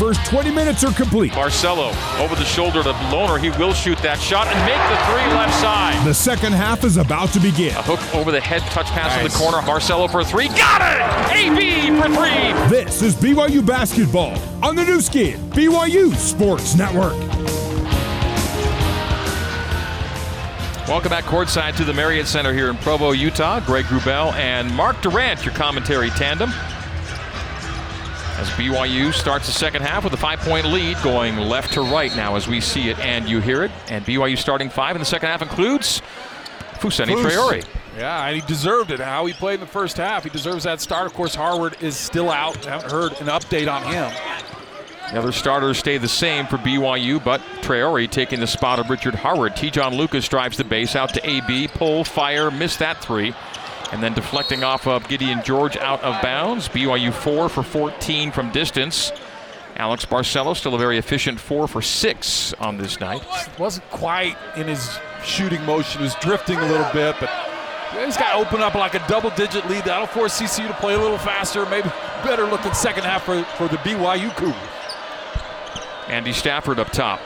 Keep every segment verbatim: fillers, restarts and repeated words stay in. First twenty minutes are complete. Barcelo over the shoulder to Lohner. He will shoot that shot and make the three left side. The second half is about to begin. A hook over the head, touch pass nice. in the corner. Barcelo for a three. Got it! A B for three. This is B Y U basketball on the Nu Skin, B Y U Sports Network. Welcome back courtside to the Marriott Center here in Provo, Utah. Greg Wrubel and Mark Durrant, your commentary tandem. As B Y U starts the second half with a five-point lead going left to right now as we see it and you hear it. And B Y U starting five in the second half includes Fousseyni Traore. Yeah, and he deserved it. How he played in the first half, he deserves that start. Of course, Harward is still out. I haven't heard an update on him. The other starters stay the same for B Y U, but Traore taking the spot of Richard Harward. Te'Jon Lucas drives the base out to A B, pull, fire, miss that three. And then deflecting off of Gideon George out of bounds. B Y U four for fourteen from distance. Alex Barcelo still a very efficient four for six on this night. Wasn't quite in his shooting motion. He was drifting a little bit, but he's got to open up like a double-digit lead. That'll force C C U to play a little faster, maybe better looking second half for, for the B Y U Cougars. Andy Stafford up top.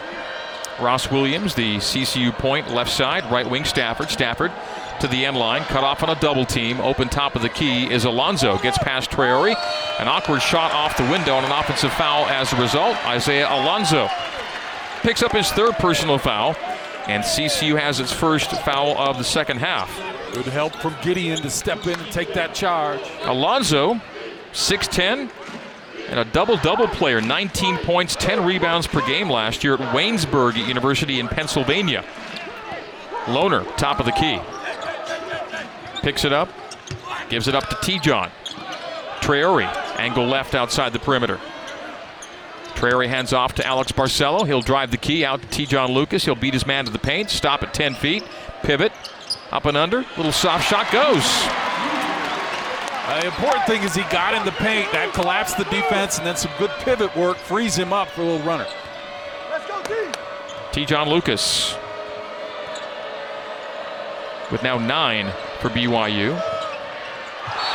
Ross Williams, the C C U point, left side, right wing Stafford. Stafford to the end line, cut off on a double team. Open top of the key is Alonzo. Gets past Traore. An awkward shot off the window and an offensive foul as a result. Isaiah Alonzo picks up his third personal foul, and C C U has its first foul of the second half. Good help from Gideon to step in and take that charge. Alonzo, six ten. And a double-double player, nineteen points, ten rebounds per game last year at Waynesburg University in Pennsylvania. Lohner, top of the key. Picks it up, gives it up to Te'Jon. Traore, angle left outside the perimeter. Traore hands off to Alex Barcelo. He'll drive the key out to Te'Jon Lucas. He'll beat his man to the paint, stop at ten feet, pivot, up and under, little soft shot goes. Uh, the important thing is he got in the paint. That collapsed the defense, and then some good pivot work frees him up for a little runner. Let's go, T. Te'Jon Lucas with now nine for B Y U.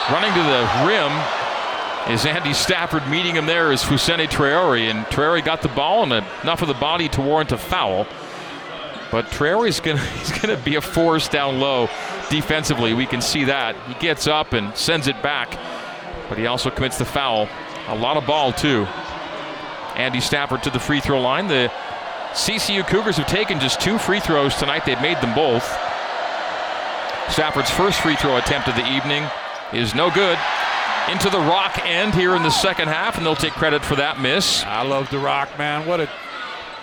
Running to the rim is Andy Stafford. Meeting him there is Fousseyni Traore, and Traore got the ball and enough of the body to warrant a foul. But Traore's gonna he's gonna be a force down low. Defensively, we can see that. He gets up and sends it back, but he also commits the foul. A lot of ball, too. Andy Stafford to the free throw line. The C C U Cougars have taken just two free throws tonight. They've made them both. Stafford's first free throw attempt of the evening is no good. Into the rock end here in the second half, and they'll take credit for that miss. I love the rock, man. What a...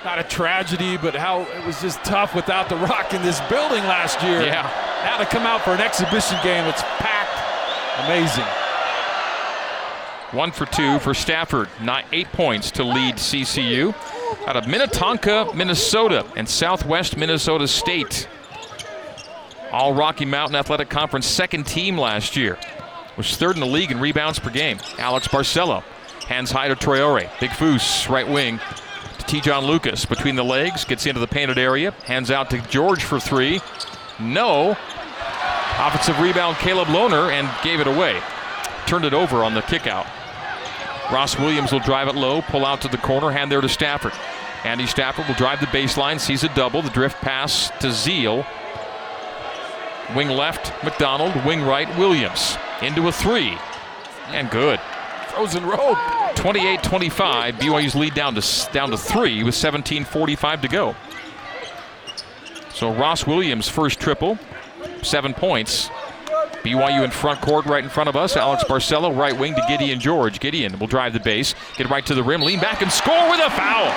Not a tragedy, but how it was just tough without the rock in this building last year. Yeah. Now to come out for an exhibition game, it's packed. Amazing. One for two for Stafford. Not eight points to lead C C U. Out of Minnetonka, Minnesota, and Southwest Minnesota State. All Rocky Mountain Athletic Conference second team last year. Was third in the league in rebounds per game. Alex Barcelo hands high to Traore. Big Foose, right wing. Te'Jon Lucas between the legs, gets into the painted area, hands out to George for three. No. Offensive rebound, Caleb Lohner, and gave it away. Turned it over on the kick out. Ross Williams will drive it low, pull out to the corner, hand there to Stafford. Andy Stafford will drive the baseline, sees a double, the drift pass to Zeal. Wing left, McDonald, wing right, Williams. Into a three, and good. Frozen rope. twenty-eight twenty-five, B Y U's lead down to down to three with seventeen forty-five to go. So Ross Williams' first triple, seven points. B Y U in front court right in front of us. Alex Barcelo right wing to Gideon George. Gideon will drive the base, get right to the rim, lean back and score with a foul.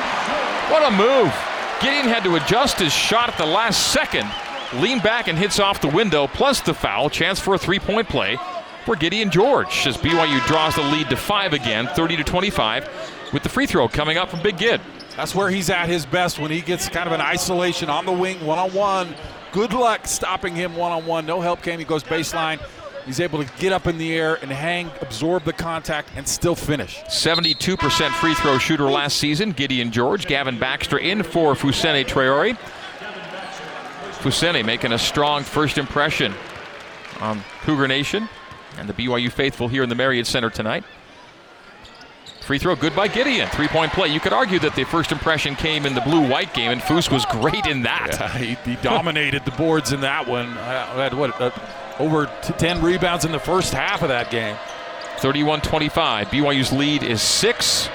What a move. Gideon had to adjust his shot at the last second. Lean back and hits off the window, plus the foul. Chance for a three-point play for Gideon George as B Y U draws the lead to five again, thirty to twenty-five, with the free throw coming up from Big Gid. That's where he's at his best, when he gets kind of an isolation on the wing, one-on-one. Good luck stopping him one-on-one. No help came. He goes baseline. He's able to get up in the air and hang, absorb the contact, and still finish. seventy-two percent free throw shooter last season, Gideon George. Gavin Baxter in for Fousseyni Traore. Fousseyni making a strong first impression on Cougar Nation and the B Y U faithful here in the Marriott Center tonight. Free throw, good by Gideon. Three-point play. You could argue that the first impression came in the blue-white game, and Foose was great in that. Yeah, he, he dominated the boards in that one. Uh, had, what, uh, over t- ten rebounds in the first half of that game. thirty-one twenty-five. B Y U's lead is six.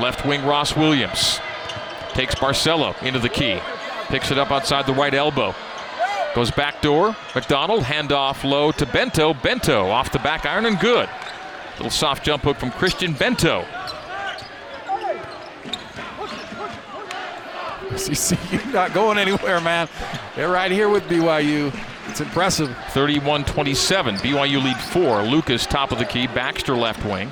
Left wing, Ross Williams. Takes Barcelo into the key. Picks it up outside the right elbow. Goes back door. McDonald, handoff low to Bento. Bento off the back iron and good. Little soft jump hook from Christian Bento. You're not going anywhere, man. They're right here with B Y U. It's impressive. thirty-one twenty-seven. B Y U lead four. Lucas top of the key. Baxter left wing.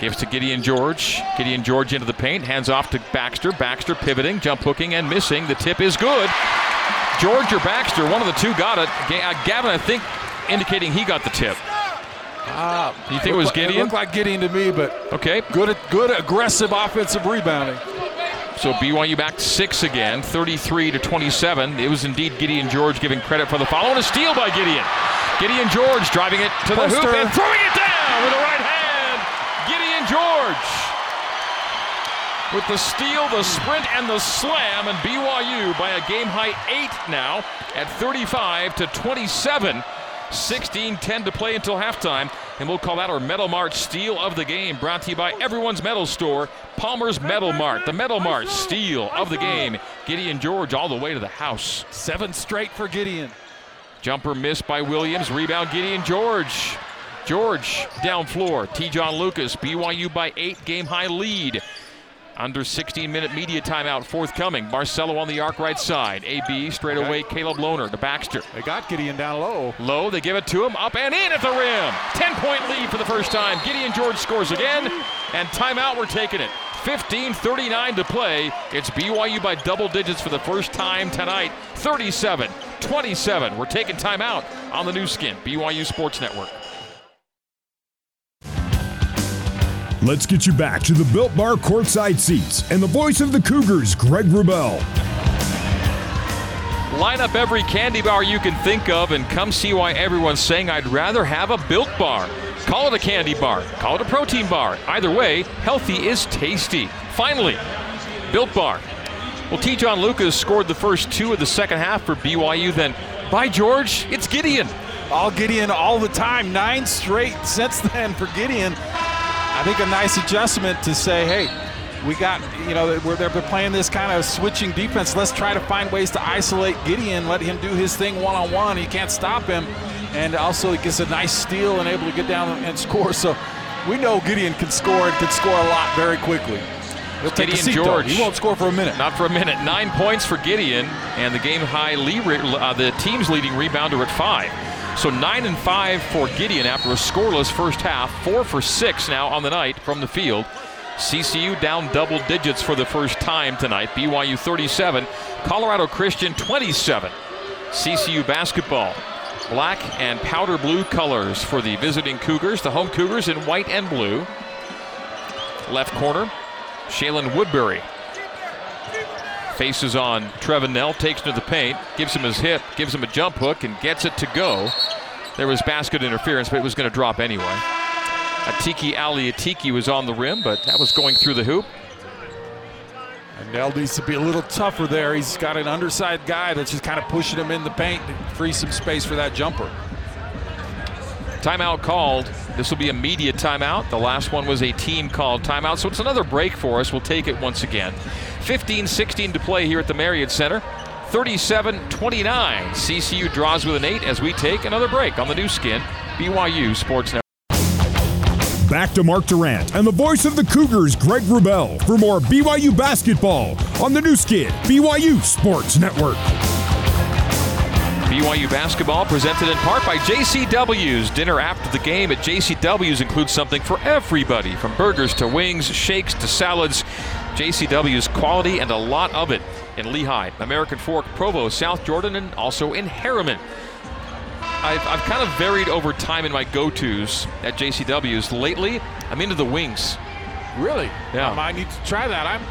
Gives to Gideon George. Gideon George into the paint. Hands off to Baxter. Baxter pivoting, jump hooking, and missing. The tip is good. George or Baxter, one of the two got it. Gavin, I think, indicating he got the tip. Uh, you think it, it was Gideon? It looked like Gideon to me, but okay. Good, good aggressive offensive rebounding. So B Y U back to six again, thirty-three to twenty-seven. It was indeed Gideon George giving credit for the foul. And a steal by Gideon. Gideon George driving it to Poster. The hoop and throwing it down with a right hand. Gideon George. With the steal, the sprint, and the slam, and B Y U by a game-high eight now at thirty-five to twenty-seven. sixteen ten to play until halftime, and we'll call that our Metal Mart Steal of the Game, brought to you by Everyone's Metal Store, Palmer's Metal Mart. The Metal Mart Steal of the Game. Gideon George all the way to the house. Seven straight for Gideon. Jumper missed by Williams. Rebound Gideon George. George down floor. Te'Jon Lucas, B Y U by eight, game-high lead. Under sixteen-minute media timeout forthcoming. Barcelo on the arc right side. A B straight away. Okay. Caleb Lohner to Baxter. They got Gideon down low. Low, they give it to him. Up and in at the rim. ten-point lead for the first time. Gideon George scores again. And timeout, we're taking it. fifteen thirty-nine to play. It's B Y U by double digits for the first time tonight. thirty-seven twenty-seven. We're taking timeout on the Nu Skin, B Y U Sports Network. Let's get you back to the Built Bar courtside seats and the voice of the Cougars, Greg Wrubel. Line up every candy bar you can think of and come see why everyone's saying I'd rather have a Built Bar. Call it a candy bar, call it a protein bar. Either way, healthy is tasty. Finally, Built Bar. Well, Te'Jon Lucas scored the first two of the second half for B Y U, then by George, it's Gideon. All Gideon all the time, nine straight since then for Gideon. I think a nice adjustment to say, hey, we got, you know, we're, they're playing this kind of switching defense. Let's try to find ways to isolate Gideon, let him do his thing one-on-one. He can't stop him. And also he gets a nice steal and able to get down and score. So we know Gideon can score and can score a lot very quickly. He'll take Gideon a seat, George. Though. He won't score for a minute. Not for a minute. Nine points for Gideon, and the game high, lead, uh, the team's leading rebounder at five. So nine and five for Gideon after a scoreless first half. Four for six now on the night from the field. C C U down double digits for the first time tonight. B Y U thirty-seven, Colorado Christian twenty-seven. C C U basketball, black and powder blue colors for the visiting Cougars. The home Cougars in white and blue. Left corner, Shaylen Woodbury. Faces on Trevin Knell, takes to the paint, gives him his hip, gives him a jump hook, and gets it to go. There was basket interference, but it was going to drop anyway. Atiki Ali Atiki was on the rim, but that was going through the hoop. And Knell needs to be a little tougher there. He's got an underside guy that's just kind of pushing him in the paint to free some space for that jumper. Timeout called. This will be a media timeout. The last one was a team-called timeout, so it's another break for us. We'll take it once again. fifteen sixteen to play here at the Marriott Center. thirty-seven twenty-nine. C C U draws with an eight as we take another break on the Nu Skin, B Y U Sports Network. Back to Mark Durrant and the voice of the Cougars, Greg Wrubel, for more B Y U basketball on the Nu Skin, B Y U Sports Network. B Y U basketball presented in part by J C W's. Dinner after the game at J C W's includes something for everybody, from burgers to wings, shakes to salads. J C W's quality and a lot of it in Lehigh, American Fork, Provo, South Jordan, and also in Harriman. I've, I've kind of varied over time in my go-tos at J C W's. Lately, I'm into the wings. Really? Yeah. Um, I need to try that. I'm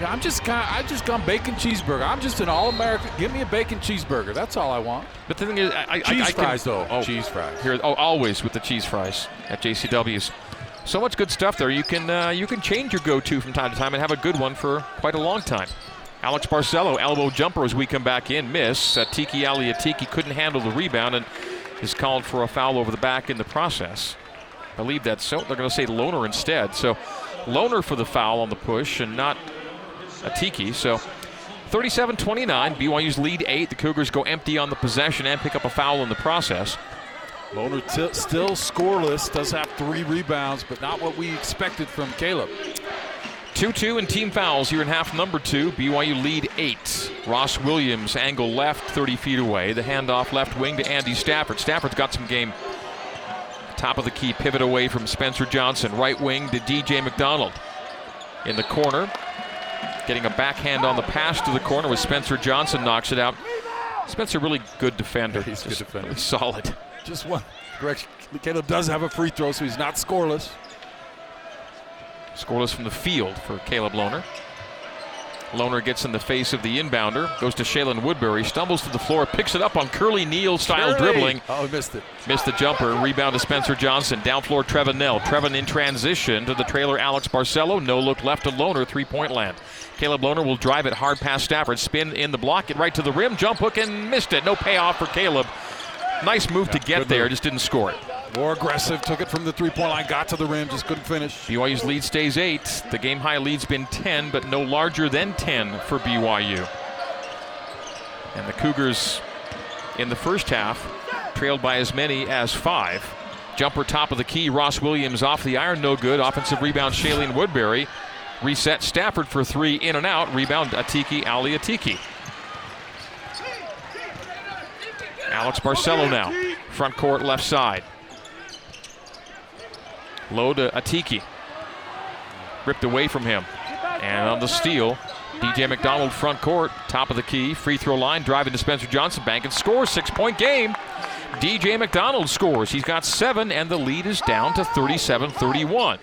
Yeah, I'm just kind of, I just gone bacon cheeseburger. I'm just an all-American. Give me a bacon cheeseburger. That's all I want. But the thing is, I, I, cheese I, I fries can, though. Oh, cheese fries. Here, oh, always with the cheese fries at J C W's. So much good stuff there. You can uh, you can change your go-to from time to time and have a good one for quite a long time. Alex Barcelo, elbow jumper as we come back in. Miss. Atiki Ali Atiki couldn't handle the rebound and is called for a foul over the back in the process. I believe that's so. They're going to say Lohner instead. So Lohner for the foul on the push and not Atiki. So thirty-seven twenty-nine. B Y U's lead eight. The Cougars go empty on the possession and pick up a foul in the process. Lohner t- still scoreless, does have three rebounds, but not what we expected from Caleb. two two and team fouls here in half number two. B Y U lead eight. Ross Williams, angle left, thirty feet away. The handoff left wing to Andy Stafford. Stafford's got some game. Top of the key, pivot away from Spencer Johnson. Right wing to D J McDonald. In the corner, getting a backhand on the pass to the corner with Spencer Johnson, knocks it out. Spencer, really good defender. He's Just good defender. Really solid. Just one correction. Caleb does have a free throw, so he's not scoreless. Scoreless from the field for Caleb Lohner. Lohner gets in the face of the inbounder, goes to Shaylen Woodbury, stumbles to the floor, picks it up on Curly Neal-style dribbling. Oh, missed it. Missed the jumper, rebound to Spencer Johnson. Down floor, Trevin Knell. Trevin in transition to the trailer, Alex Barcelo. No look left to Lohner, three-point land. Caleb Lohner will drive it hard past Stafford, spin in the block, it right to the rim, jump hook, and missed it. No payoff for Caleb. Nice move yeah, to get there, move. Just didn't score it. More aggressive, took it from the three-point line, got to the rim, just couldn't finish. B Y U's lead stays eight. The game-high lead's been ten, but no larger than ten for B Y U. And the Cougars, in the first half, trailed by as many as five. Jumper top of the key, Ross Williams off the iron, no good. Offensive rebound, Shaylen Woodbury. Reset Stafford for three, in and out. Rebound, Atiki Ali Atiki. Alex Barcelo now, front court, left side. Low to Atiki. Ripped away from him. And on the steal, D J McDonald front court, top of the key, free throw line, driving to Spencer Johnson, bank and scores, six-point game. D J McDonald scores. He's got seven, and the lead is down to thirty-seven thirty-one.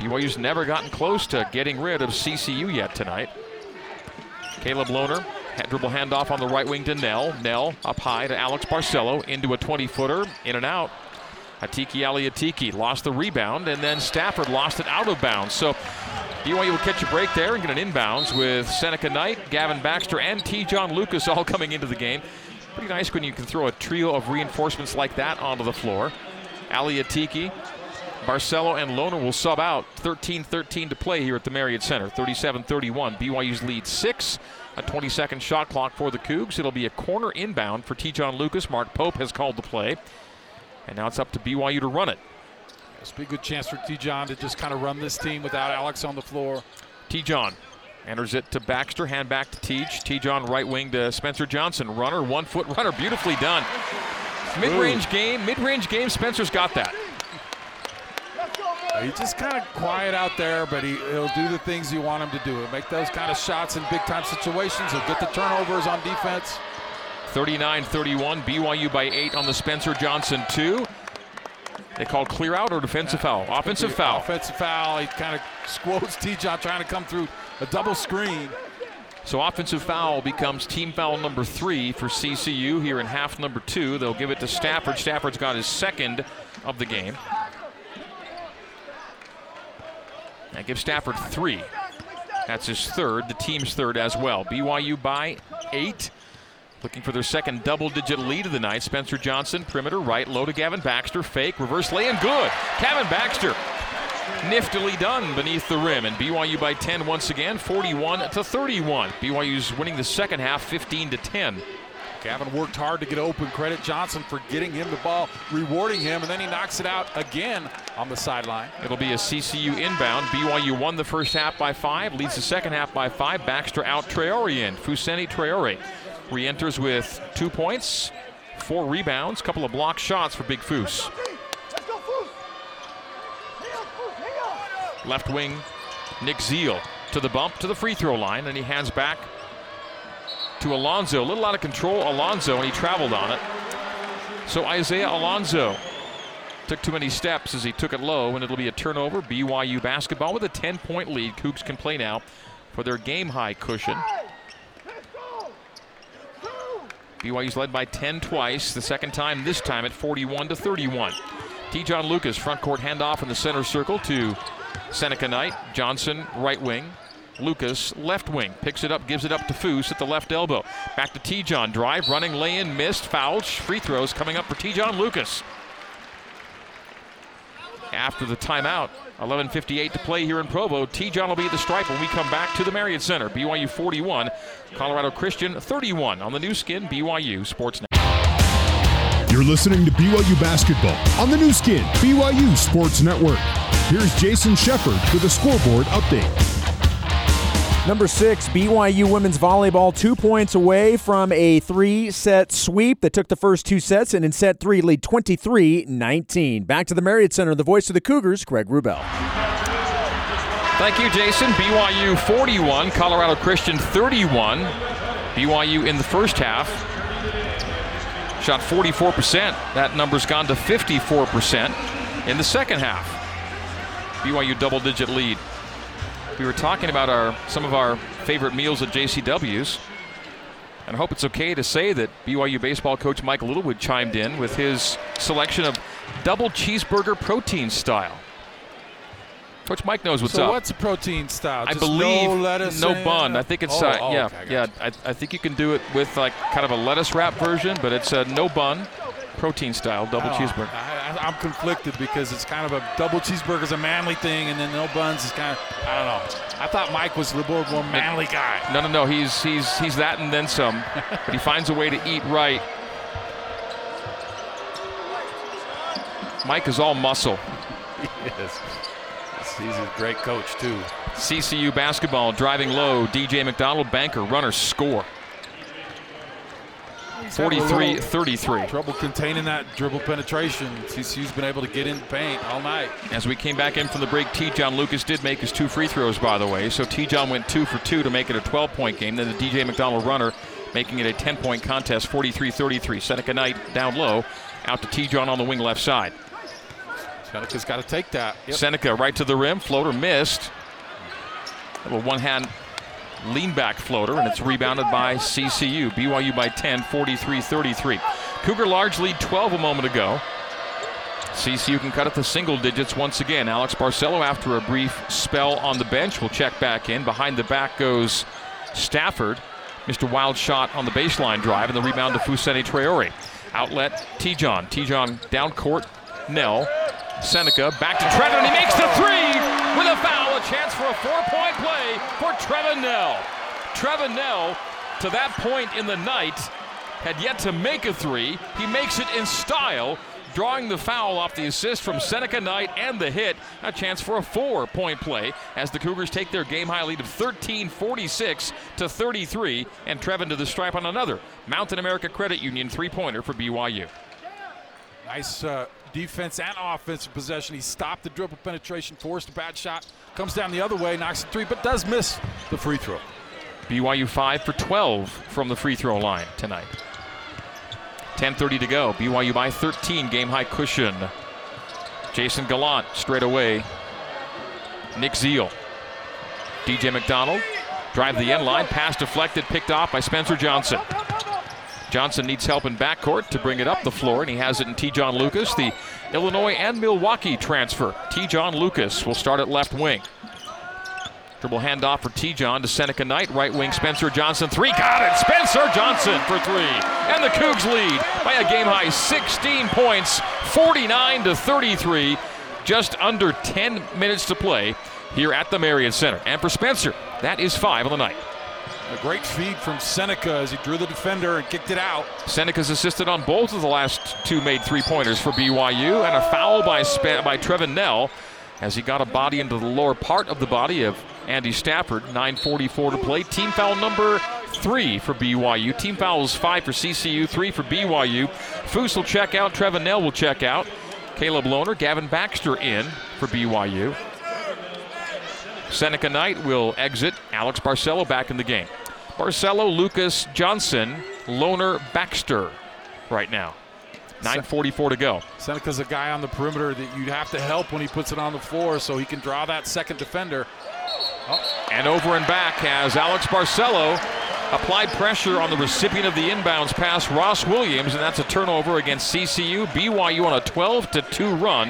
B Y U's never gotten close to getting rid of C C U yet tonight. Caleb Lohner. Dribble handoff on the right wing to Knell. Knell up high to Alex Barcelo into a twenty-footer, in and out. Atiki Ali Atiki lost the rebound, and then Stafford lost it out of bounds. So B Y U will catch a break there and get an inbounds with Seneca Knight, Gavin Baxter, and Te'Jon Lucas all coming into the game. Pretty nice when you can throw a trio of reinforcements like that onto the floor. Ali Atiki, Barcelo, and Lohner will sub out. thirteen thirteen to play here at the Marriott Center. thirty-seven thirty-one. B Y U's lead six. A twenty-second shot clock for the Cougs. It'll be a corner inbound for Te'Jon Lucas. Mark Pope has called the play. And now it's up to B Y U to run it. It's a good chance for Te'Jon to just kind of run this team without Alex on the floor. Te'Jon enters it to Baxter. Hand back to Teach. Te'Jon right wing to Spencer Johnson. Runner, one-foot runner. Beautifully done. Mid-range Ooh. game. Mid-range game. Spencer's got that. He's just kind of quiet out there, but he, he'll do the things you want him to do. He'll make those kind of shots in big-time situations. He'll get the turnovers on defense. thirty-nine thirty-one, B Y U by eight on the Spencer Johnson two. They call clear out or defensive yeah, foul? Offensive foul. Offensive foul. He kind of squotes Te'Jon trying to come through a double screen. So offensive foul becomes team foul number three for C C U here in half number two. They'll give it to Stafford. Stafford's got his second of the game. That gives Stafford three. That's his third, the team's third as well. B Y U by eight. Looking for their second double-digit lead of the night. Spencer Johnson, perimeter right, low to Gavin Baxter, fake, reverse lay, and good. Gavin Baxter, niftily done beneath the rim. And B Y U by ten once again, forty-one to thirty-one. B Y U's winning the second half, fifteen to ten. Gavin worked hard to get open. Credit Johnson for getting him the ball, rewarding him, and then he knocks it out again on the sideline. It'll be a C C U inbound. B Y U won the first half by five, leads the second half by five. Baxter out, Traore in. Fousseyni Traore re-enters with two points, four rebounds, couple of block shots for Big Foose. Left wing, Nick Zeal to the bump, to the free throw line, and he hands back to Alonzo, a little out of control, Alonzo, and he traveled on it. So Isaiah Alonzo took too many steps as he took it low, and it'll be a turnover. B Y U basketball with a ten-point lead. Cougs can play now for their game-high cushion. B Y U's led by ten twice, the second time this time at forty-one to thirty-one. Te'Jon Lucas, front court handoff in the center circle to Seneca Knight. Johnson, right wing. Lucas, left wing. Picks it up, gives it up to Foose at the left elbow. Back to Te'Jon. Drive, running, lay-in, missed, fouled. Free throws coming up for Te'Jon Lucas. After the timeout, eleven fifty-eight to play here in Provo. Te'Jon will be at the stripe when we come back to the Marriott Center. B Y U forty-one, Colorado Christian thirty-one on the Nu Skin B Y U Sports Network. You're listening to B Y U Basketball on the Nu Skin B Y U Sports Network. Here's Jason Shepard with a scoreboard update. Number six, B Y U women's volleyball, two points away from a three-set sweep that took the first two sets, and in set three, lead twenty-three nineteen. Back to the Marriott Center, the voice of the Cougars, Greg Wrubel. Thank you, Jason. B Y U forty-one, Colorado Christian thirty-one. B Y U in the first half shot forty-four percent. That number's gone to fifty-four percent in the second half. B Y U double-digit lead. We were talking about our some of our favorite meals at J C W's, and I hope it's okay to say that B Y U baseball coach Mike Littlewood chimed in with his selection of double cheeseburger protein style. Coach Mike knows what's so up. So what's a protein style? I Just believe no, lettuce no bun. I think it's oh, uh, oh, yeah, okay, yeah. I, I think you can do it with like kind of a lettuce wrap version, but it's a no bun protein style double oh, cheeseburger. I, I, I'm conflicted because it's kind of a double cheeseburger is a manly thing, and then no buns is kind of, I don't know. I thought Mike was the more manly guy. No, no, no. He's he's he's that and then some. But he finds a way to eat right. Mike is all muscle. He is. He's a great coach, too. C C U basketball driving low. D J. McDonald, banker, runner, score. forty-three thirty-three. Trouble containing that dribble penetration. C C U's been able to get in paint all night. As we came back in from the break, Te'Jon Lucas did make his two free throws, by the way. So Te'Jon went two for two to make it a twelve-point game. Then the D J McDonald runner making it a ten-point contest, forty-three thirty-three. Seneca Knight down low, out to Te'Jon on the wing left side. Seneca's got to take that. Yep. Seneca right to the rim, floater missed. A little one-hand lean-back floater, and it's rebounded by C C U. B Y U by ten, forty-three thirty-three. Cougar large lead twelve a moment ago. C C U can cut it to single digits once again. Alex Barcelo, after a brief spell on the bench, will check back in. Behind the back goes Stafford. Mister Wild shot on the baseline drive, and the rebound to Fousseyni Traore. Outlet, Te'Jon. Te'Jon down court, Knell. Seneca back to Trevin, and he makes the three with a foul. A chance for a four-point play for Trevin Knell. Trevin Knell, to that point in the night, had yet to make a three. He makes it in style, drawing the foul off the assist from Seneca Knight and the hit. A chance for a four-point play as the Cougars take their game-high lead of thirteen forty-six to thirty-three, and Trevin to the stripe on another Mountain America Credit Union three-pointer for B Y U. Nice uh, defense and offensive possession. He stopped the dribble penetration, forced a bad shot, comes down the other way, knocks a three, but does miss the free throw. B Y U five for twelve from the free throw line tonight. ten thirty to go. B Y U by thirteen, game-high cushion. Jason Gallant straight away. Nick Zeal. D J McDonald, drive the end line, pass deflected, picked off by Spencer Johnson. Johnson needs help in backcourt to bring it up the floor, and he has it in Te'Jon Lucas, the Illinois and Milwaukee transfer. Te'Jon Lucas will start at left wing. Dribble handoff for Te'Jon to Seneca Knight, right wing Spencer Johnson, three, got it! Spencer Johnson for three, and the Cougs lead by a game-high sixteen points, forty-nine to thirty-three, just under ten minutes to play here at the Marriott Center. And for Spencer, that is five on the night. A great feed from Seneca as he drew the defender and kicked it out. Seneca's assisted on both of the last two made three-pointers for B Y U, and a foul by Sp- by Trevin Knell as he got a body into the lower part of the body of Andy Stafford. nine forty-four to play. Team foul number three for B Y U. Team fouls five for C C U, three for B Y U. Foose will check out. Trevin Knell will check out. Caleb Lohner, Gavin Baxter in for B Y U. Seneca Knight will exit. Alex Barcelo back in the game. Barcelo, Lucas, Johnson, Lohner, Baxter right now. nine forty-four to go. Seneca's a guy on the perimeter that you'd have to help when he puts it on the floor so he can draw that second defender. Oh. And over and back as Alex Barcelo applied pressure on the recipient of the inbounds pass, Ross Williams, and that's a turnover against C C U. B Y U on a twelve to two run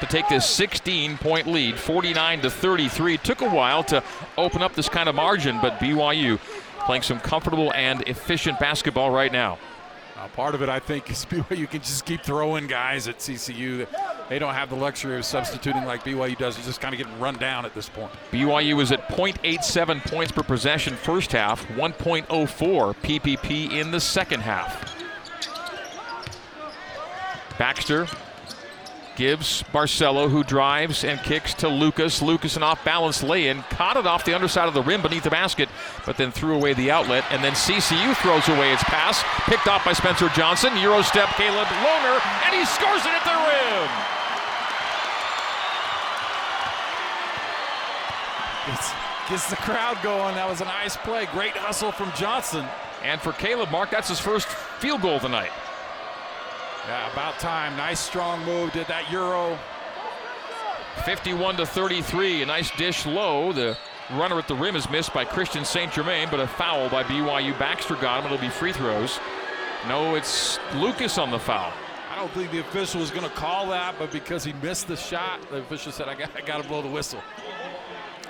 to take this sixteen-point lead, forty-nine to thirty-three. Took a while to open up this kind of margin, but B Y U playing some comfortable and efficient basketball right now. Uh, part of it, I think, is B Y U can just keep throwing guys at C C U. They don't have the luxury of substituting like B Y U does. They're just kind of getting run down at this point. B Y U is at point eight seven points per possession first half, one point oh four P P P in the second half. Baxter gives Barcelo, who drives and kicks to Lucas. Lucas, an off-balance lay-in, caught it off the underside of the rim beneath the basket, but then threw away the outlet, and then C C U throws away its pass, picked off by Spencer Johnson. Euro step, Caleb Lohner, and he scores it at the rim! Gets, gets the crowd going. That was a nice play. Great hustle from Johnson. And for Caleb, Mark, that's his first field goal tonight. Yeah, about time. Nice strong move, did that Euro. fifty-one to thirty-three, a nice dish low. The runner at the rim is missed by Christian Saint Germain, but a foul by B Y U. Baxter got him. It'll be free throws. No, it's Lucas on the foul. I don't think the official was going to call that, but because he missed the shot, the official said, I got, I got to blow the whistle.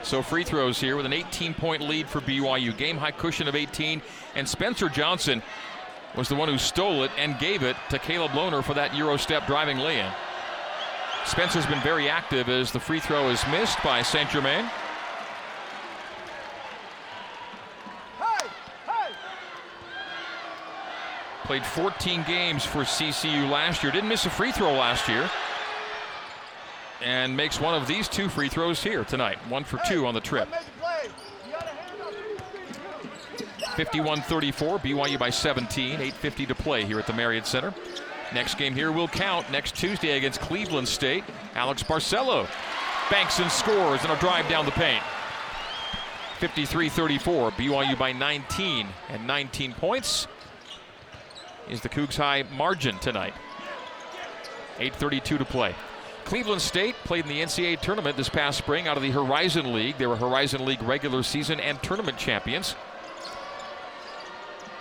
So free throws here with an eighteen-point lead for B Y U. Game-high cushion of eighteen, and Spencer Johnson was the one who stole it and gave it to Caleb Lohner for that Euro step driving lay-in. Spencer's been very active as the free throw is missed by Saint Germain. Hey, hey. Played fourteen games for C C U last year. Didn't miss a free throw last year. And makes one of these two free throws here tonight. One for two on the trip. fifty-one thirty-four, B Y U by seventeen, eight fifty to play here at the Marriott Center. Next game here will count next Tuesday against Cleveland State. Alex Barcelo banks and scores on a drive down the paint. fifty-three thirty-four, B Y U by nineteen, and nineteen points is the Cougs' high margin tonight. eight thirty-two to play. Cleveland State played in the N C A A tournament this past spring out of the Horizon League. They were Horizon League regular season and tournament champions.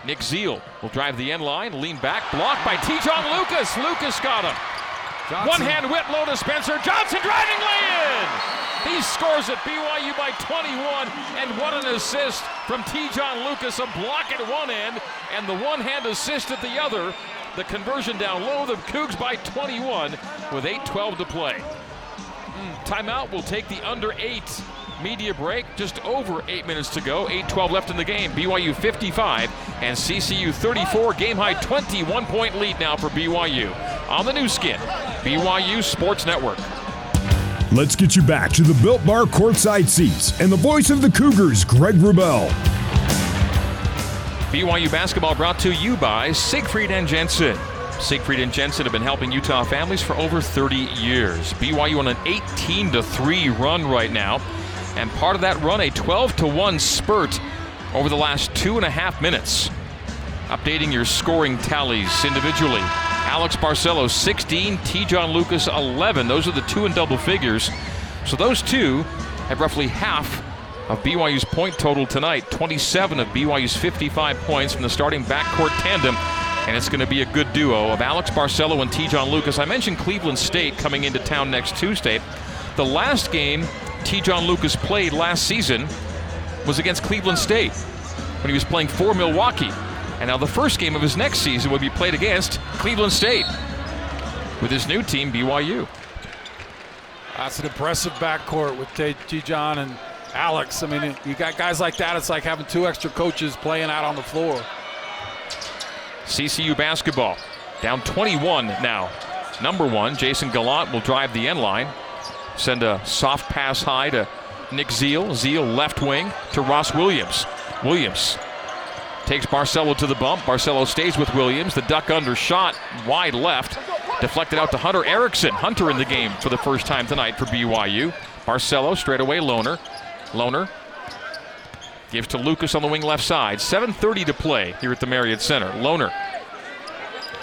Nick Zeal will drive the end line, lean back, blocked by Te'Jon Lucas. Lucas got him. Johnson. One-hand whip low to Spencer Johnson, driving lay-in. He scores at B Y U by twenty-one, and what an assist from Te'Jon Lucas. A block at one end, and the one-hand assist at the other. The conversion down low, the Cougs by twenty-one with eight twelve to play. Mm, timeout will take the under eight. Media break, just over eight minutes to go. eight twelve left in the game. B Y U fifty-five and C C U thirty-four. Game high twenty-one-point lead now for B Y U. On the new skin, B Y U Sports Network. Let's get you back to the Built Bar courtside seats and the voice of the Cougars, Greg Wrubel. B Y U basketball brought to you by Siegfried and Jensen. Siegfried and Jensen have been helping Utah families for over thirty years. B Y U on an eighteen to three run right now. And part of that run, a twelve to one spurt over the last two and a half minutes. Updating your scoring tallies individually. Alex Barcelo, sixteen. Te'Jon Lucas, eleven. Those are the two in double figures. So those two have roughly half of B Y U's point total tonight. twenty-seven of B Y U's fifty-five points from the starting backcourt tandem. And it's going to be a good duo of Alex Barcelo and Te'Jon Lucas. I mentioned Cleveland State coming into town next Tuesday. The last game Te'Jon Lucas played last season was against Cleveland State when he was playing for Milwaukee. And now the first game of his next season will be played against Cleveland State with his new team, B Y U. That's an impressive backcourt with Te'Jon and Alex. I mean, you got guys like that, it's like having two extra coaches playing out on the floor. C C U basketball down twenty-one now. Number one, Jason Gallant will drive the end line. Send a soft pass high to Nick Zeal. Zeal left wing to Ross Williams. Williams takes Barcelo to the bump. Barcelo stays with Williams. The duck under shot wide left. Deflected out to Hunter Erickson. Hunter in the game for the first time tonight for B Y U. Barcelo straight away Lohner. Lohner gives to Lucas on the wing left side. seven thirty to play here at the Marriott Center. Lohner.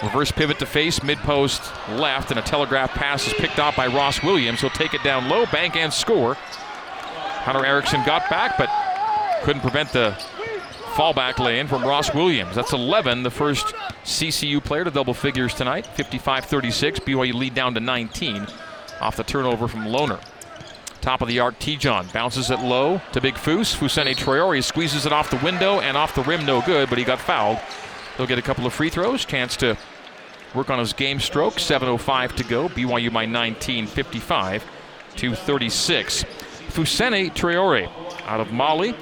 Reverse pivot to face, mid-post left, and a telegraph pass is picked off by Ross Williams. He'll take it down low, bank and score. Hunter Erickson got back, but couldn't prevent the fallback lay-in from Ross Williams. That's eleven, the first C C U player to double figures tonight. fifty-five thirty-six, B Y U lead down to nineteen off the turnover from Lohner. Top of the arc, Te'Jon bounces it low to Big Foose. Fousseyni Traore squeezes it off the window and off the rim, no good, but he got fouled. He'll get a couple of free throws, chance to work on his game stroke. seven oh five to go, B Y U by nineteen, fifty-five to thirty-six. Fousseyni Traore out of Mali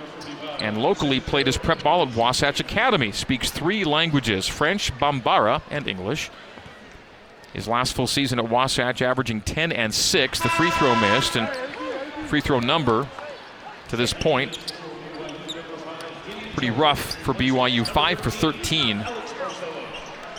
and locally played his prep ball at Wasatch Academy. Speaks three languages, French, Bambara, and English. His last full season at Wasatch averaging ten and six. The free throw missed, and free throw number to this point pretty rough for B Y U. five for thirteen.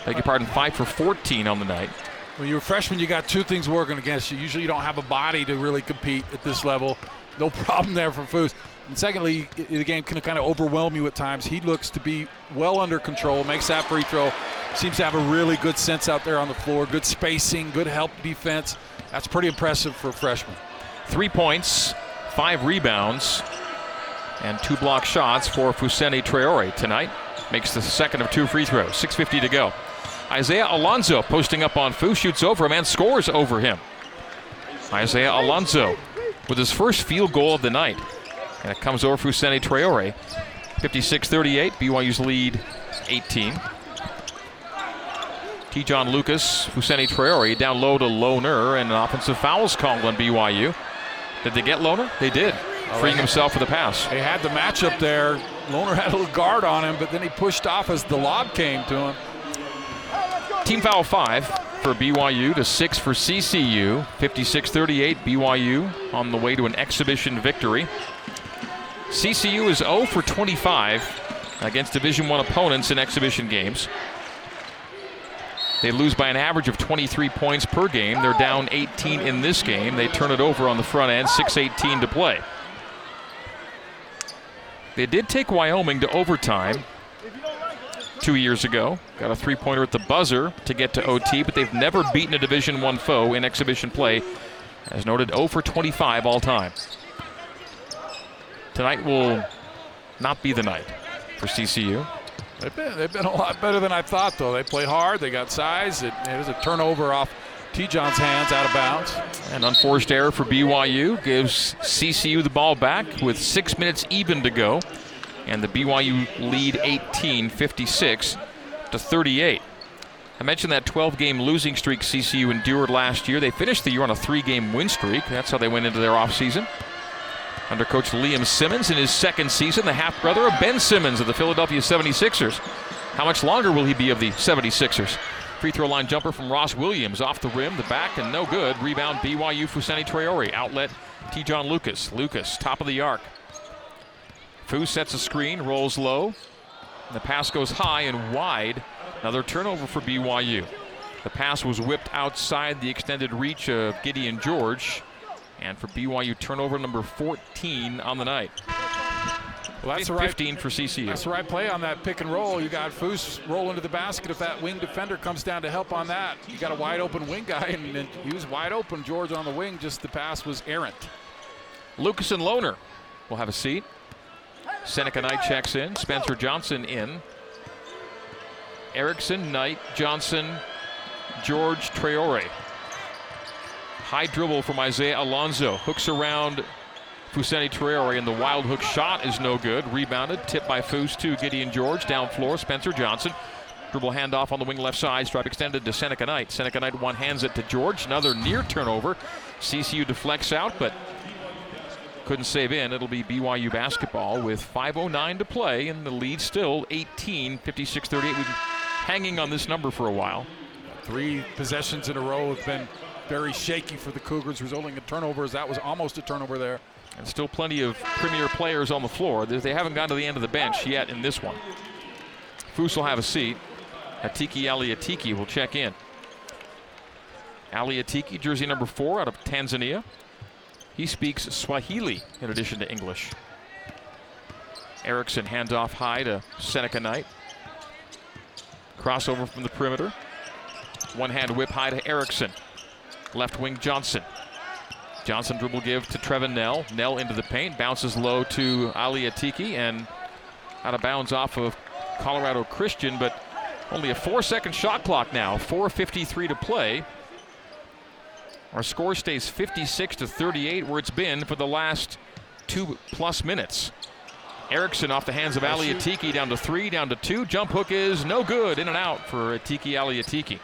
Beg your pardon, five for fourteen on the night. When you're a freshman, you got two things working against you. Usually you don't have a body to really compete at this level. No problem there for Foose. And secondly, the game can kind of overwhelm you at times. He looks to be well under control, makes that free throw. Seems to have a really good sense out there on the floor. Good spacing, good help defense. That's pretty impressive for a freshman. Three points, five rebounds, and two block shots for Fousseyni Traore tonight. Makes the second of two free throws. six fifty to go. Isaiah Alonzo posting up on Fou, shoots over him and scores over him. Isaiah Alonzo with his first field goal of the night. And it comes over Fousseyni Traore. fifty-six thirty-eight, B Y U's lead eighteen. Te'Jon Lucas, Fousseyni Traore down low to Lohner, and an offensive foul's called on B Y U. Did they get Lohner? They did, oh, freeing himself for the pass. They had the matchup there. Lohner had a little guard on him, but then he pushed off as the lob came to him. Team foul five for B Y U to six for C C U. fifty-six thirty-eight, B Y U on the way to an exhibition victory. C C U is zero for twenty-five against Division I opponents in exhibition games. They lose by an average of twenty-three points per game. They're down eighteen in this game. They turn it over on the front end, six eighteen to play. They did take Wyoming to overtime two years ago. Got a three-pointer at the buzzer to get to O T, but they've never beaten a Division I foe in exhibition play. As noted, zero for twenty-five all time. Tonight will not be the night for C C U. They've been, they've been a lot better than I thought, though. They play hard. They got size. It, it was a turnover off Te'Jon's hands out of bounds. An unforced error for B Y U gives C C U the ball back with six minutes even to go. And the B Y U lead eighteen, fifty-six to thirty-eight. I mentioned that twelve-game losing streak C C U endured last year. They finished the year on a three-game win streak. That's how they went into their offseason. Under coach Liam Simmons in his second season, the half-brother of Ben Simmons of the Philadelphia seventy-sixers. How much longer will he be of the seventy-sixers? Free throw line jumper from Ross Williams off the rim, the back, and no good. Rebound B Y U, Fousseyni Traore. Outlet Te'Jon Lucas. Lucas, top of the arc. Fou sets a screen, rolls low. The pass goes high and wide. Another turnover for B Y U. The pass was whipped outside the extended reach of Gideon George. And for B Y U, turnover number fourteen on the night. Well, that's the right, fifteen for C C U. That's the right play on that pick and roll. You got Foose rolling to the basket. If that wing defender comes down to help on that, you got a wide open wing guy, and, and he was wide open. George on the wing, just the pass was errant. Lucas and Lohner will have a seat. Seneca Knight checks in. Spencer Johnson in. Erickson, Knight, Johnson, George, Traore. High dribble from Isaiah Alonzo. Hooks around Fousseyni Traore, and the wild hook shot is no good. Rebounded, tipped by Foose to Gideon George. Down floor, Spencer Johnson. Dribble handoff on the wing left side. Stripe extended to Seneca Knight. Seneca Knight one hands it to George. Another near turnover. C C U deflects out, but couldn't save in. It'll be B Y U basketball with five oh nine to play, and the lead still eighteen, fifty-six thirty-eight. We've been hanging on this number for a while. Three possessions in a row have been very shaky for the Cougars, resulting in turnovers. That was almost a turnover there. And still plenty of premier players on the floor. They haven't gotten to the end of the bench yet in this one. Foose will have a seat. Atiki Ali Atiki will check in. Ali Atiki, jersey number four out of Tanzania. He speaks Swahili in addition to English. Erickson hands off high to Seneca Knight. Crossover from the perimeter. One hand whip high to Erickson. Left wing Johnson. Johnson dribble give to Trevin Knell. Knell into the paint, bounces low to Ali Atiki, and out of bounds off of Colorado Christian, but only a four-second shot clock now, four fifty-three to play. Our score stays fifty-six to thirty-eight, where it's been for the last two-plus minutes. Erickson off the hands of Ali Atiki, down to three, down to two. Jump hook is no good, in and out for Atiki Ali Atiki.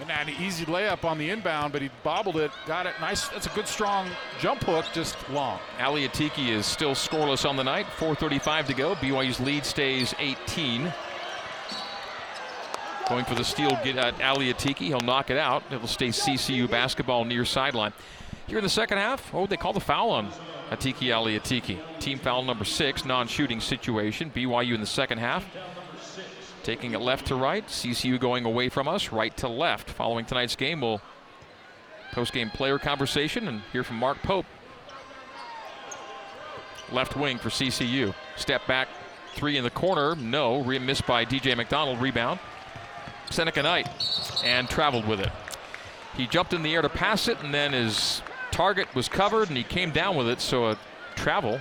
And an easy layup on the inbound, but he bobbled it, got it. Nice, that's a good, strong jump hook, just long. Ali Atiki is still scoreless on the night, four thirty-five to go. B Y U's lead stays eighteen. Going for the steal, get at Ali Atiki. He'll knock it out. It'll stay C C U basketball near sideline. Here in the second half, oh, they call the foul on Atiki Ali Atiki. Team foul number six, non-shooting situation. B Y U in the second half. Taking it left to right, C C U going away from us, right to left. Following tonight's game, we'll post-game player conversation and hear from Mark Pope. Left wing for C C U. Step back, three in the corner, no. Missed by D J McDonald, rebound. Seneca Knight, and traveled with it. He jumped in the air to pass it, and then his target was covered, and he came down with it, so a travel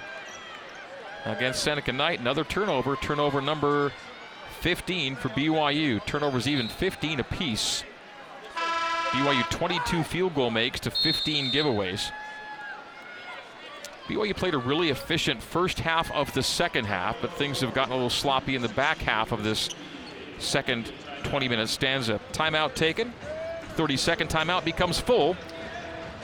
against Seneca Knight. Another turnover, turnover number fifteen for B Y U. Turnovers even fifteen apiece. B Y U twenty-two field goal makes to fifteen giveaways. B Y U played a really efficient first half of the second half, but things have gotten a little sloppy in the back half of this second twenty-minute stanza. Timeout taken. thirty-second timeout becomes full,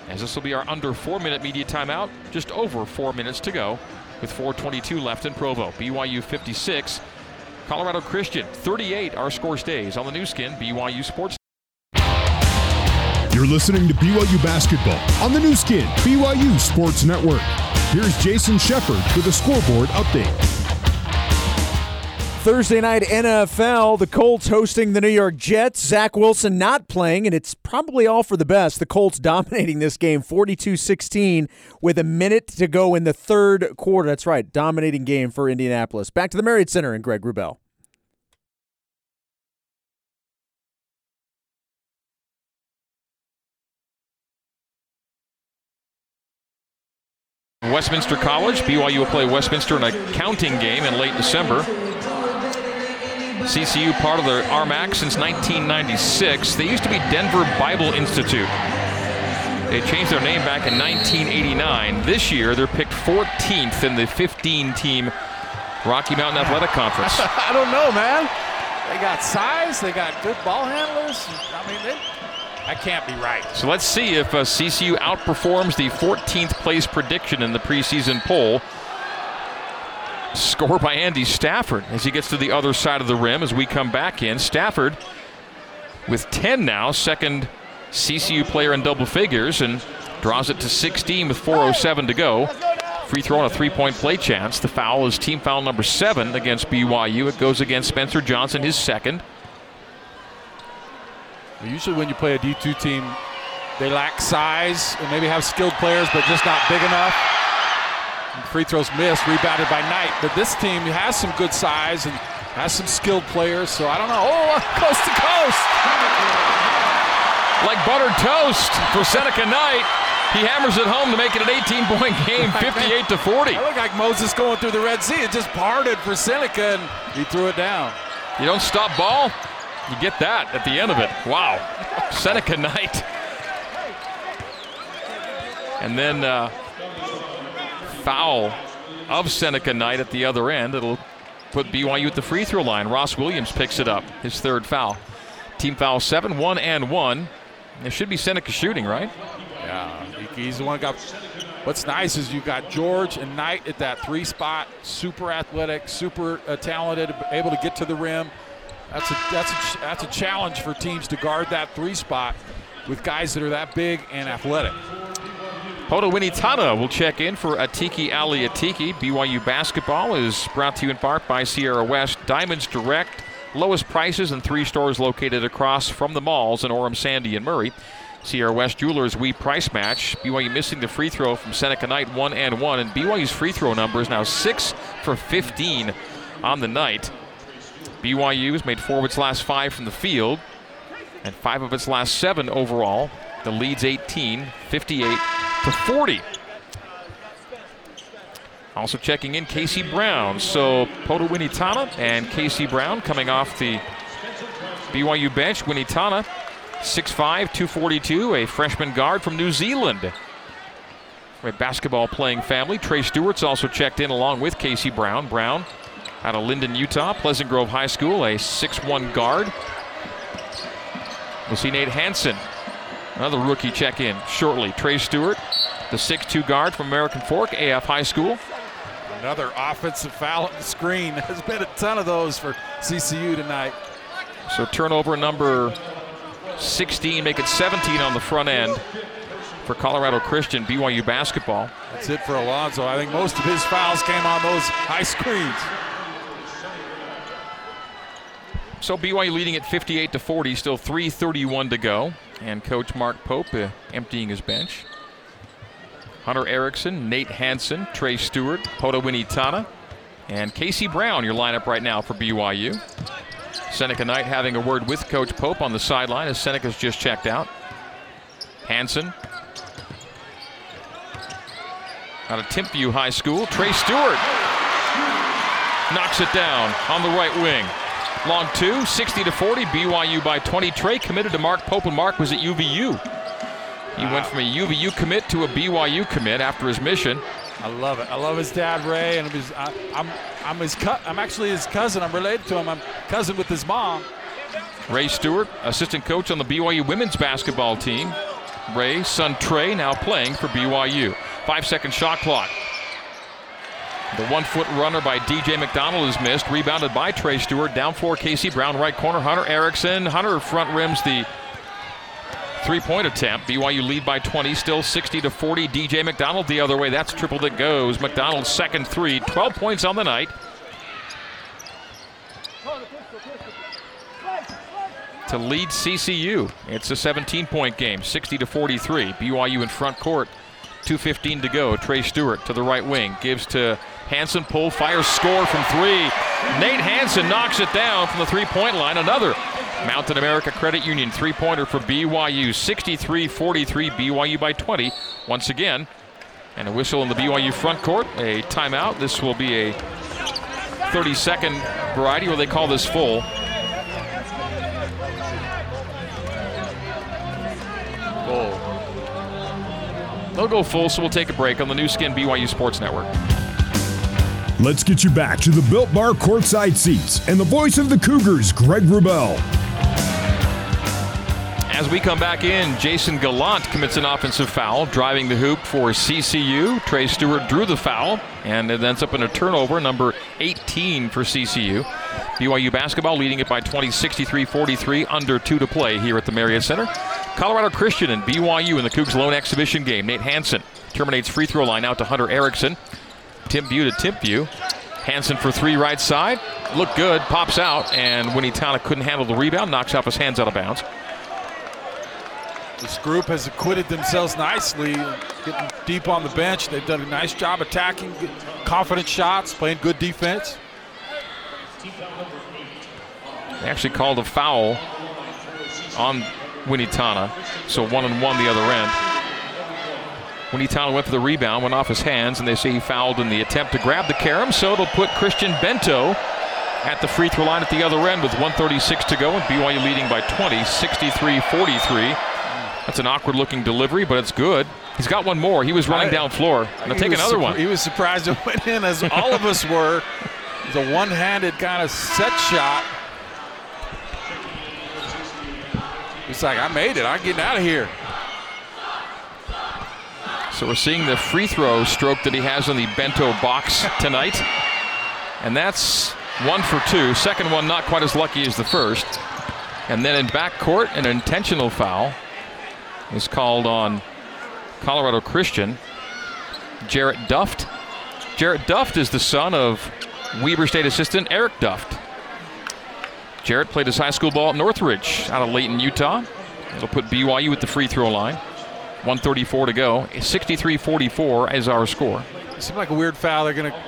as this will be our under four-minute media timeout. Just over four minutes to go with four twenty-two left in Provo. B Y U fifty-six. Colorado Christian thirty-eight. Our score stays on the Nu Skin B Y U Sports. You're listening to B Y U basketball on the Nu Skin B Y U Sports Network. Here's Jason Shepard with a scoreboard update. Thursday night N F L, the Colts hosting the New York Jets. Zach Wilson not playing, and it's probably all for the best. The Colts dominating this game forty-two sixteen with a minute to go in the third quarter. That's right, dominating game for Indianapolis. Back to the Marriott Center and Greg Wrubel. Westminster College. B Y U will play Westminster in a counting game in late December. C C U part of the R M A C since nineteen ninety-six. They used to be Denver Bible Institute. They changed their name back in nineteen eighty-nine. This year, they're picked fourteenth in the fifteen-team Rocky Mountain Athletic Conference. I don't know, man. They got size. They got good ball handlers. I mean, they, that can't be right. So let's see if uh, C C U outperforms the fourteenth place prediction in the preseason poll. Score by Andy Stafford as he gets to the other side of the rim as we come back in. Stafford with ten now, second C C U player in double figures, and draws it to sixteen with four oh seven to go. Free throw and a three-point play chance. The foul is team foul number seven against B Y U. It goes against Spencer Johnson, his second. Usually when you play a D two team, they lack size and maybe have skilled players, but just not big enough. Free throws missed, rebounded by Knight. But this team has some good size and has some skilled players, so I don't know. Oh, coast to coast. Like buttered toast for Seneca Knight. He hammers it home to make it an eighteen-point game, fifty-eight to forty. That looked like Moses going through the Red Sea. It just parted for Seneca, and he threw it down. You don't stop ball, you get that at the end of it. Wow. Seneca Knight. And then... Uh, foul of Seneca Knight at the other end. It'll put B Y U at the free throw line. Ross Williams picks it up, his third foul. Team foul seven, one and one. It should be Seneca shooting, right? Yeah, he's the one who got. What's nice is you've got George and Knight at that three spot. Super athletic, super uh, talented, able to get to the rim. That's a that's a, that's a challenge for teams to guard that three spot with guys that are that big and athletic. Pota Winitana will check in for Atiki Ali Atiki. B Y U basketball is brought to you in part by Sierra West Diamonds Direct. Lowest prices in three stores located across from the malls in Orem, Sandy, and Murray. Sierra West Jewelers, we price match. B Y U missing the free throw from Seneca Knight, one and one. And B Y U's free throw number is now six for fifteen on the night. B Y U has made four of its last five from the field and five of its last seven overall The lead's eighteen, fifty-eight to forty. Also checking in, Casey Brown. So Pota Winitana and Casey Brown coming off the B Y U bench. Winitana, six five, two forty-two, a freshman guard from New Zealand. A basketball playing family. Trey Stewart's also checked in along with Casey Brown. Brown out of Linden, Utah, Pleasant Grove High School, a six one guard. We'll see Nate Hansen, another rookie, check in shortly. Trey Stewart, the six two guard from American Fork, A F High School. Another offensive foul on the screen. There's been a ton of those for C C U tonight. So turnover number sixteen, make it seventeen on the front end for Colorado Christian, B Y U basketball. That's it for Alonzo. I think most of his fouls came on those high screens. So B Y U leading at fifty-eight to forty, still three thirty-one to go. And Coach Mark Pope uh, emptying his bench. Hunter Erickson, Nate Hansen, Trey Stewart, Pota Winitana, and Casey Brown, your lineup right now for B Y U. Seneca Knight having a word with Coach Pope on the sideline as Seneca's just checked out. Hansen, out of Timpview High School, Trey Stewart knocks it down on the right wing. Long two, sixty to forty, B Y U by twenty. Trey committed to Mark Pope, and Mark was at U V U. He wow. went from a U V U commit to a B Y U commit after his mission. I love it. I love his dad, Ray, and his, I, I'm I'm his cu- I'm actually his cousin. I'm related to him. I'm cousin with his mom. Ray Stewart, assistant coach on the B Y U women's basketball team. Ray, son Trey, now playing for B Y U. Five-second shot clock. The one-foot runner by D J McDonald is missed. Rebounded by Trey Stewart. Down floor, Casey Brown, right corner, Hunter Erickson. Hunter front rims the three-point attempt. B Y U lead by twenty, still sixty to forty. D J McDonald the other way. That's triple that goes. McDonald's second three. twelve points on the night. To lead C C U. It's a seventeen-point game, sixty to forty-three. B Y U in front court. two fifteen to go. Trey Stewart to the right wing. Gives to Hansen. Pull, fires, score from three. Nate Hansen knocks it down from the three-point line. Another Mountain America Credit Union three-pointer for B Y U. sixty-three forty-three, B Y U by twenty. Once again, and a whistle in the B Y U front court. A timeout. This will be a thirty-second variety, or they call this full. Goal. They'll go full, so we'll take a break on the Nu Skin B Y U Sports Network. Let's get you back to the Built Bar courtside seats and the voice of the Cougars, Greg Wrubel. As we come back in, Jason Gallant commits an offensive foul, driving the hoop for C C U. Trey Stewart drew the foul, and it ends up in a turnover, number eighteen for C C U. B Y U basketball leading it by twenty, sixty-three forty-three, under two to play here at the Marriott Center. Colorado Christian and B Y U in the Cougs' lone exhibition game. Nate Hansen terminates free throw line out to Hunter Erickson. Timpview to Timpview. Hansen for three right side. Looked good, pops out, and Winitana couldn't handle the rebound. Knocks off his hands out of bounds. This group has acquitted themselves nicely, getting deep on the bench. They've done a nice job attacking, confident shots, playing good defense. They actually called a foul on Winitana, so one and one the other end. Winitana went for the rebound, went off his hands, and they say he fouled in the attempt to grab the carom, so it'll put Christian Bento at the free throw line at the other end with one thirty-six to go, and B Y U leading by twenty, sixty-three forty-three. That's an awkward looking delivery, but it's good. He's got one more. He was running I, down floor. Now take another su- one. He was surprised it went in, as all of us were. It's a one-handed kind of set shot. It's like, I made it. I'm getting out of here. So we're seeing the free throw stroke that he has on the Bento box tonight. And that's one for two. Second one not quite as lucky as the first. And then in backcourt, an intentional foul is called on Colorado Christian. Jarrett Duft. Jarrett Duft is the son of Weber State assistant Eric Duft. Jarrett played his high school ball at Northridge out of Layton, Utah. It'll put B Y U at the free throw line. one thirty-four to go. sixty-three forty-four is our score. It seemed like a weird foul. They're going to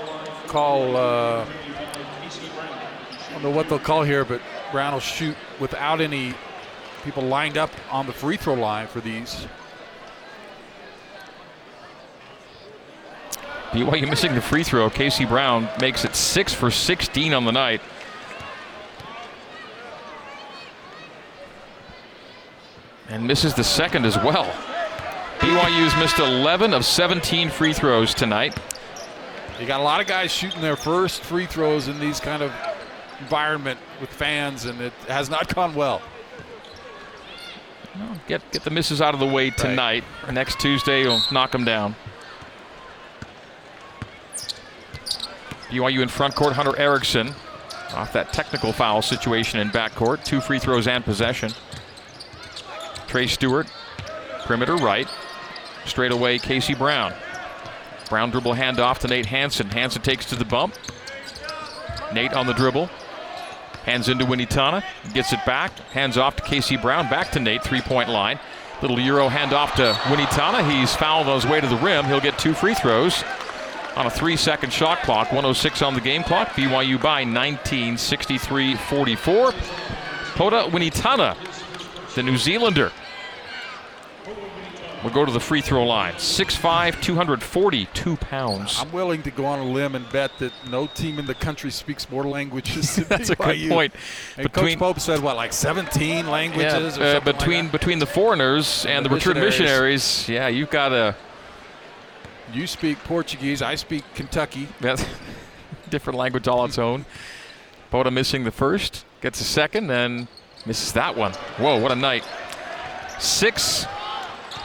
call, uh, I don't know what they'll call here, but Brown will shoot without any people lined up on the free throw line for these. B Y U missing the free throw. Casey Brown makes it six for sixteen on the night. And misses the second as well. B Y U's missed eleven of seventeen free throws tonight. You got a lot of guys shooting their first free throws in these kind of environment with fans, and it has not gone well. Well, get, get the misses out of the way tonight. Right. Next Tuesday, you'll knock them down. B Y U in front court, Hunter Erickson off that technical foul situation in backcourt. Two free throws and possession. Trey Stewart, perimeter right. Straight away, Casey Brown. Brown dribble handoff to Nate Hansen. Hansen takes to the bump. Nate on the dribble. Hands into Winitana. Gets it back. Hands off to Casey Brown. Back to Nate. Three-point line. Little Euro handoff to Winitana. He's fouled on his way to the rim. He'll get two free throws on a three-second shot clock. one oh six on the game clock. B Y U by nineteen, sixty-three forty-four. Pota Winitana, the New Zealander, will go to the free throw line. six five, two hundred forty-two pounds. I'm willing to go on a limb and bet that no team in the country speaks more languages than That's B Y U. A good point. And between, Coach Pope said, what, like seventeen languages? Yeah, or uh, between like between the foreigners and, and the, the returned missionaries. missionaries, yeah, you've got a... You speak Portuguese. I speak Kentucky. That's different language all its own. Pota missing the first, gets a second, and misses that one. Whoa, what a night. six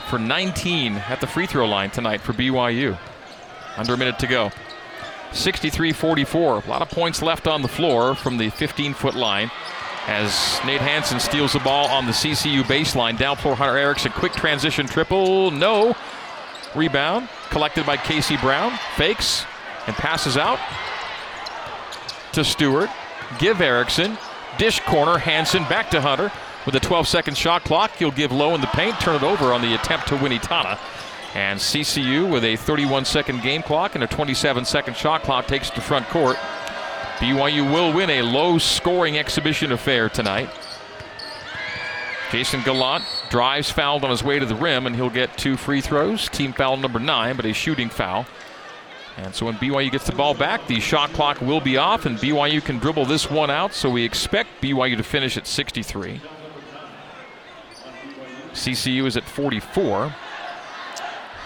for nineteen at the free throw line tonight for B Y U. Under a minute to go. sixty-three forty-four. A lot of points left on the floor from the fifteen-foot line as Nate Hansen steals the ball on the C C U baseline. Down floor, Hunter Erickson. Quick transition triple. No. Rebound collected by Casey Brown, fakes and passes out to Stewart. Give Erickson, dish corner, Hansen back to Hunter with a twelve second shot clock. He'll give low in the paint, turn it over on the attempt to Winitana. And C C U with a thirty-one second game clock and a twenty-seven second shot clock takes it to front court. B Y U will win a low scoring exhibition affair tonight. Jason Gallant drives, fouled on his way to the rim, and he'll get two free throws. Team foul number nine, but a shooting foul. And so when B Y U gets the ball back, the shot clock will be off, and B Y U can dribble this one out, so we expect B Y U to finish at sixty-three. C C U is at forty-four.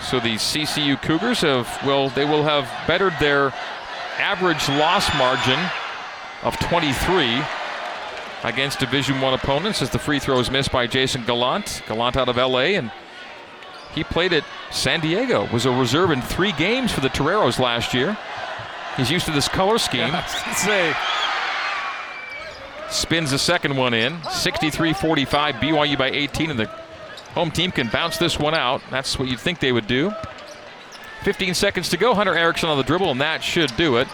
So the C C U Cougars have, well, they will have bettered their average loss margin of twenty-three. Against Division One opponents, as the free throw is missed by Jason Gallant. Gallant out of L A, and he played at San Diego. Was a reserve in three games for the Toreros last year. He's used to this color scheme. Say. Spins the second one in. sixty-three forty-five, B Y U by eighteen, and the home team can bounce this one out. That's what you'd think they would do. fifteen seconds to go. Hunter Erickson on the dribble, and that should do it.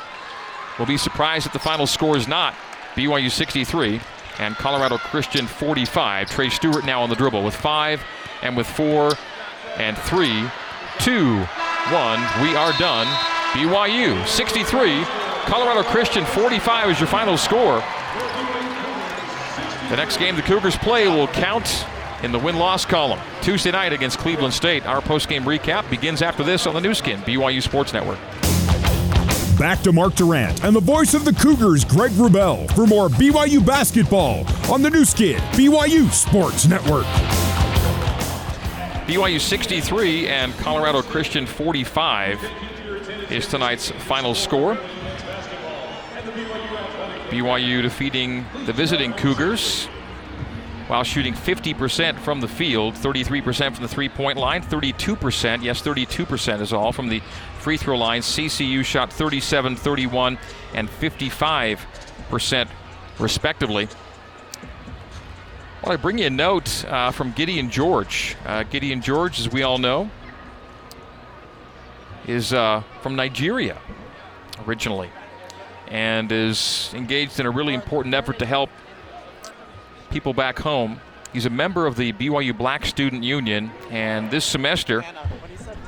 We'll be surprised if the final score is not. B Y U sixty-three and Colorado Christian forty-five. Trey Stewart now on the dribble with five and with four and three, two, one. We are done. B Y U sixty-three, Colorado Christian forty-five is your final score. The next game the Cougars play will count in the win-loss column. Tuesday night against Cleveland State. Our post-game recap begins after this on the Nu Skin B Y U Sports Network. Back to Mark Durrant and the voice of the Cougars, Greg Wrubel, for more B Y U basketball on the Nu Skin B Y U Sports Network. B Y U sixty-three and Colorado Christian forty-five is tonight's final score. B Y U defeating the visiting Cougars while shooting fifty percent from the field, thirty-three percent from the three-point line, thirty-two percent, yes, thirty-two percent is all from the free throw line. C C U shot thirty-seven, thirty-one, and fifty-five percent respectively. Well, I bring you a note uh, from Gideon George. Uh, Gideon George, as we all know, is uh, from Nigeria originally and is engaged in a really important effort to help people back home. He's a member of the B Y U Black Student Union, and this semester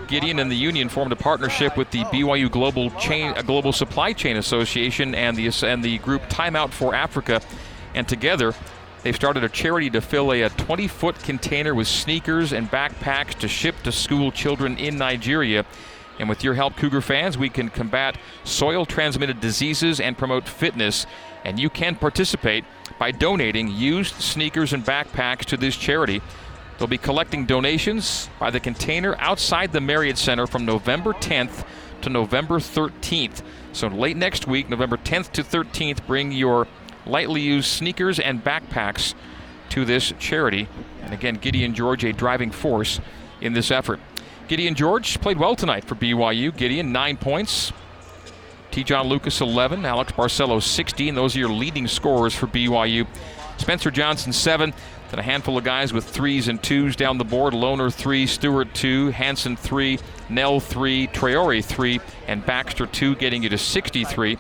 Gideon and the union formed a partnership with the B Y U Global Chain, Global Supply Chain Association and the, and the group Time Out for Africa, and together They've started a charity to fill a twenty-foot container with sneakers and backpacks to ship to school children in Nigeria. And with your help, Cougar fans, we can combat soil-transmitted diseases and promote fitness. And you can participate by donating used sneakers and backpacks to this charity. They'll be collecting donations by the container outside the Marriott Center from November tenth to November thirteenth. So late next week, November tenth to thirteenth, bring your lightly used sneakers and backpacks to this charity. And again, Gideon George, a driving force in this effort. Gideon George played well tonight for B Y U. Gideon, nine points. Te'Jon Lucas, eleven. Alex Barcelo, sixteen. Those are your leading scorers for B Y U. Spencer Johnson, seven. Then a handful of guys with threes and twos down the board. Lohner, three. Stewart, two. Hansen, three. Knell, three. Traore, three. And Baxter, two, getting you to sixty-three.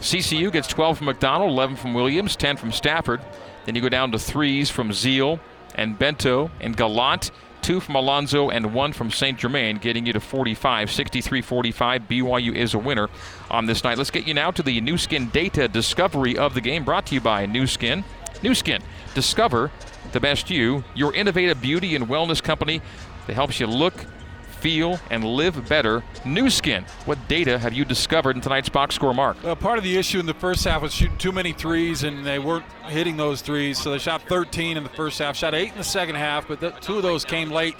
C C U gets twelve from McDonald, eleven from Williams, ten from Stafford. Then you go down to threes from Zeal and Bento and Gallant, two from Alonzo and one from Saint Germain, getting you to forty-five. sixty-three forty-five, B Y U is a winner on this night. Let's get you now to the Nu Skin data discovery of the game, brought to you by Nu Skin. Nu Skin, discover the best you, your innovative beauty and wellness company that helps you look, feel, and live better. Nu Skin, what data have you discovered in tonight's box score, Mark? Uh, part of the issue in the first half was shooting too many threes, and they weren't hitting those threes, so they shot thirteen in the first half, shot eight in the second half, but the, two of those came late.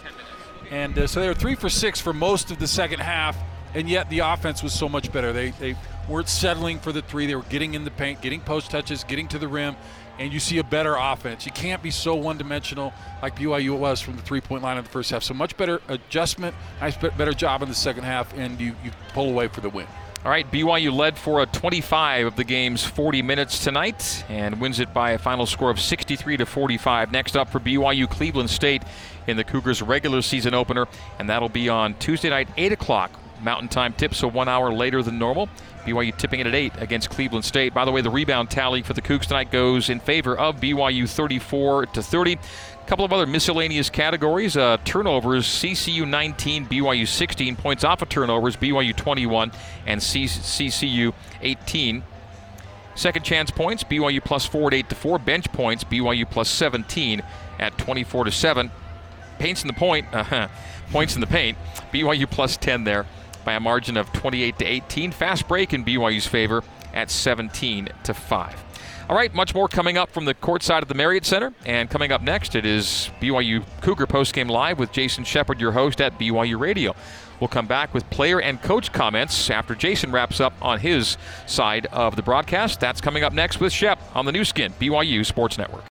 And uh, so they were three for six for most of the second half, and yet the offense was so much better. They, they weren't settling for the three. They were getting in the paint, getting post touches, getting to the rim, and you see a better offense. You can't be so one-dimensional like B Y U was from the three-point line in the first half. So much better adjustment, nice, better job in the second half, and you, you pull away for the win. All right, B Y U led for a twenty-five of the game's forty minutes tonight and wins it by a final score of sixty-three to forty-five. Next up for B Y U, Cleveland State in the Cougars' regular season opener, and that'll be on Tuesday night, eight o'clock Mountain Time tip, so one hour later than normal. B Y U tipping it at eight against Cleveland State. By the way, the rebound tally for the Cougs tonight goes in favor of B Y U, thirty-four to thirty. A couple of other miscellaneous categories. Uh, turnovers, C C U nineteen, B Y U sixteen. Points off of turnovers, B Y U twenty-one and C- CCU eighteen. Second chance points, B Y U plus four at eight to four. Bench points, B Y U plus seventeen at twenty-four to seven. Paints in the point, uh-huh. Points in the paint, B Y U plus ten there, by a margin of twenty-eight to eighteen. Fast break in B Y U's favor at seventeen to five. All right, much more coming up from the court side of the Marriott Center. And coming up next, it is B Y U Cougar Postgame Live with Jason Shepard, your host at B Y U Radio. We'll come back with player and coach comments after Jason wraps up on his side of the broadcast. That's coming up next with Shep on the Nu Skin B Y U Sports Network.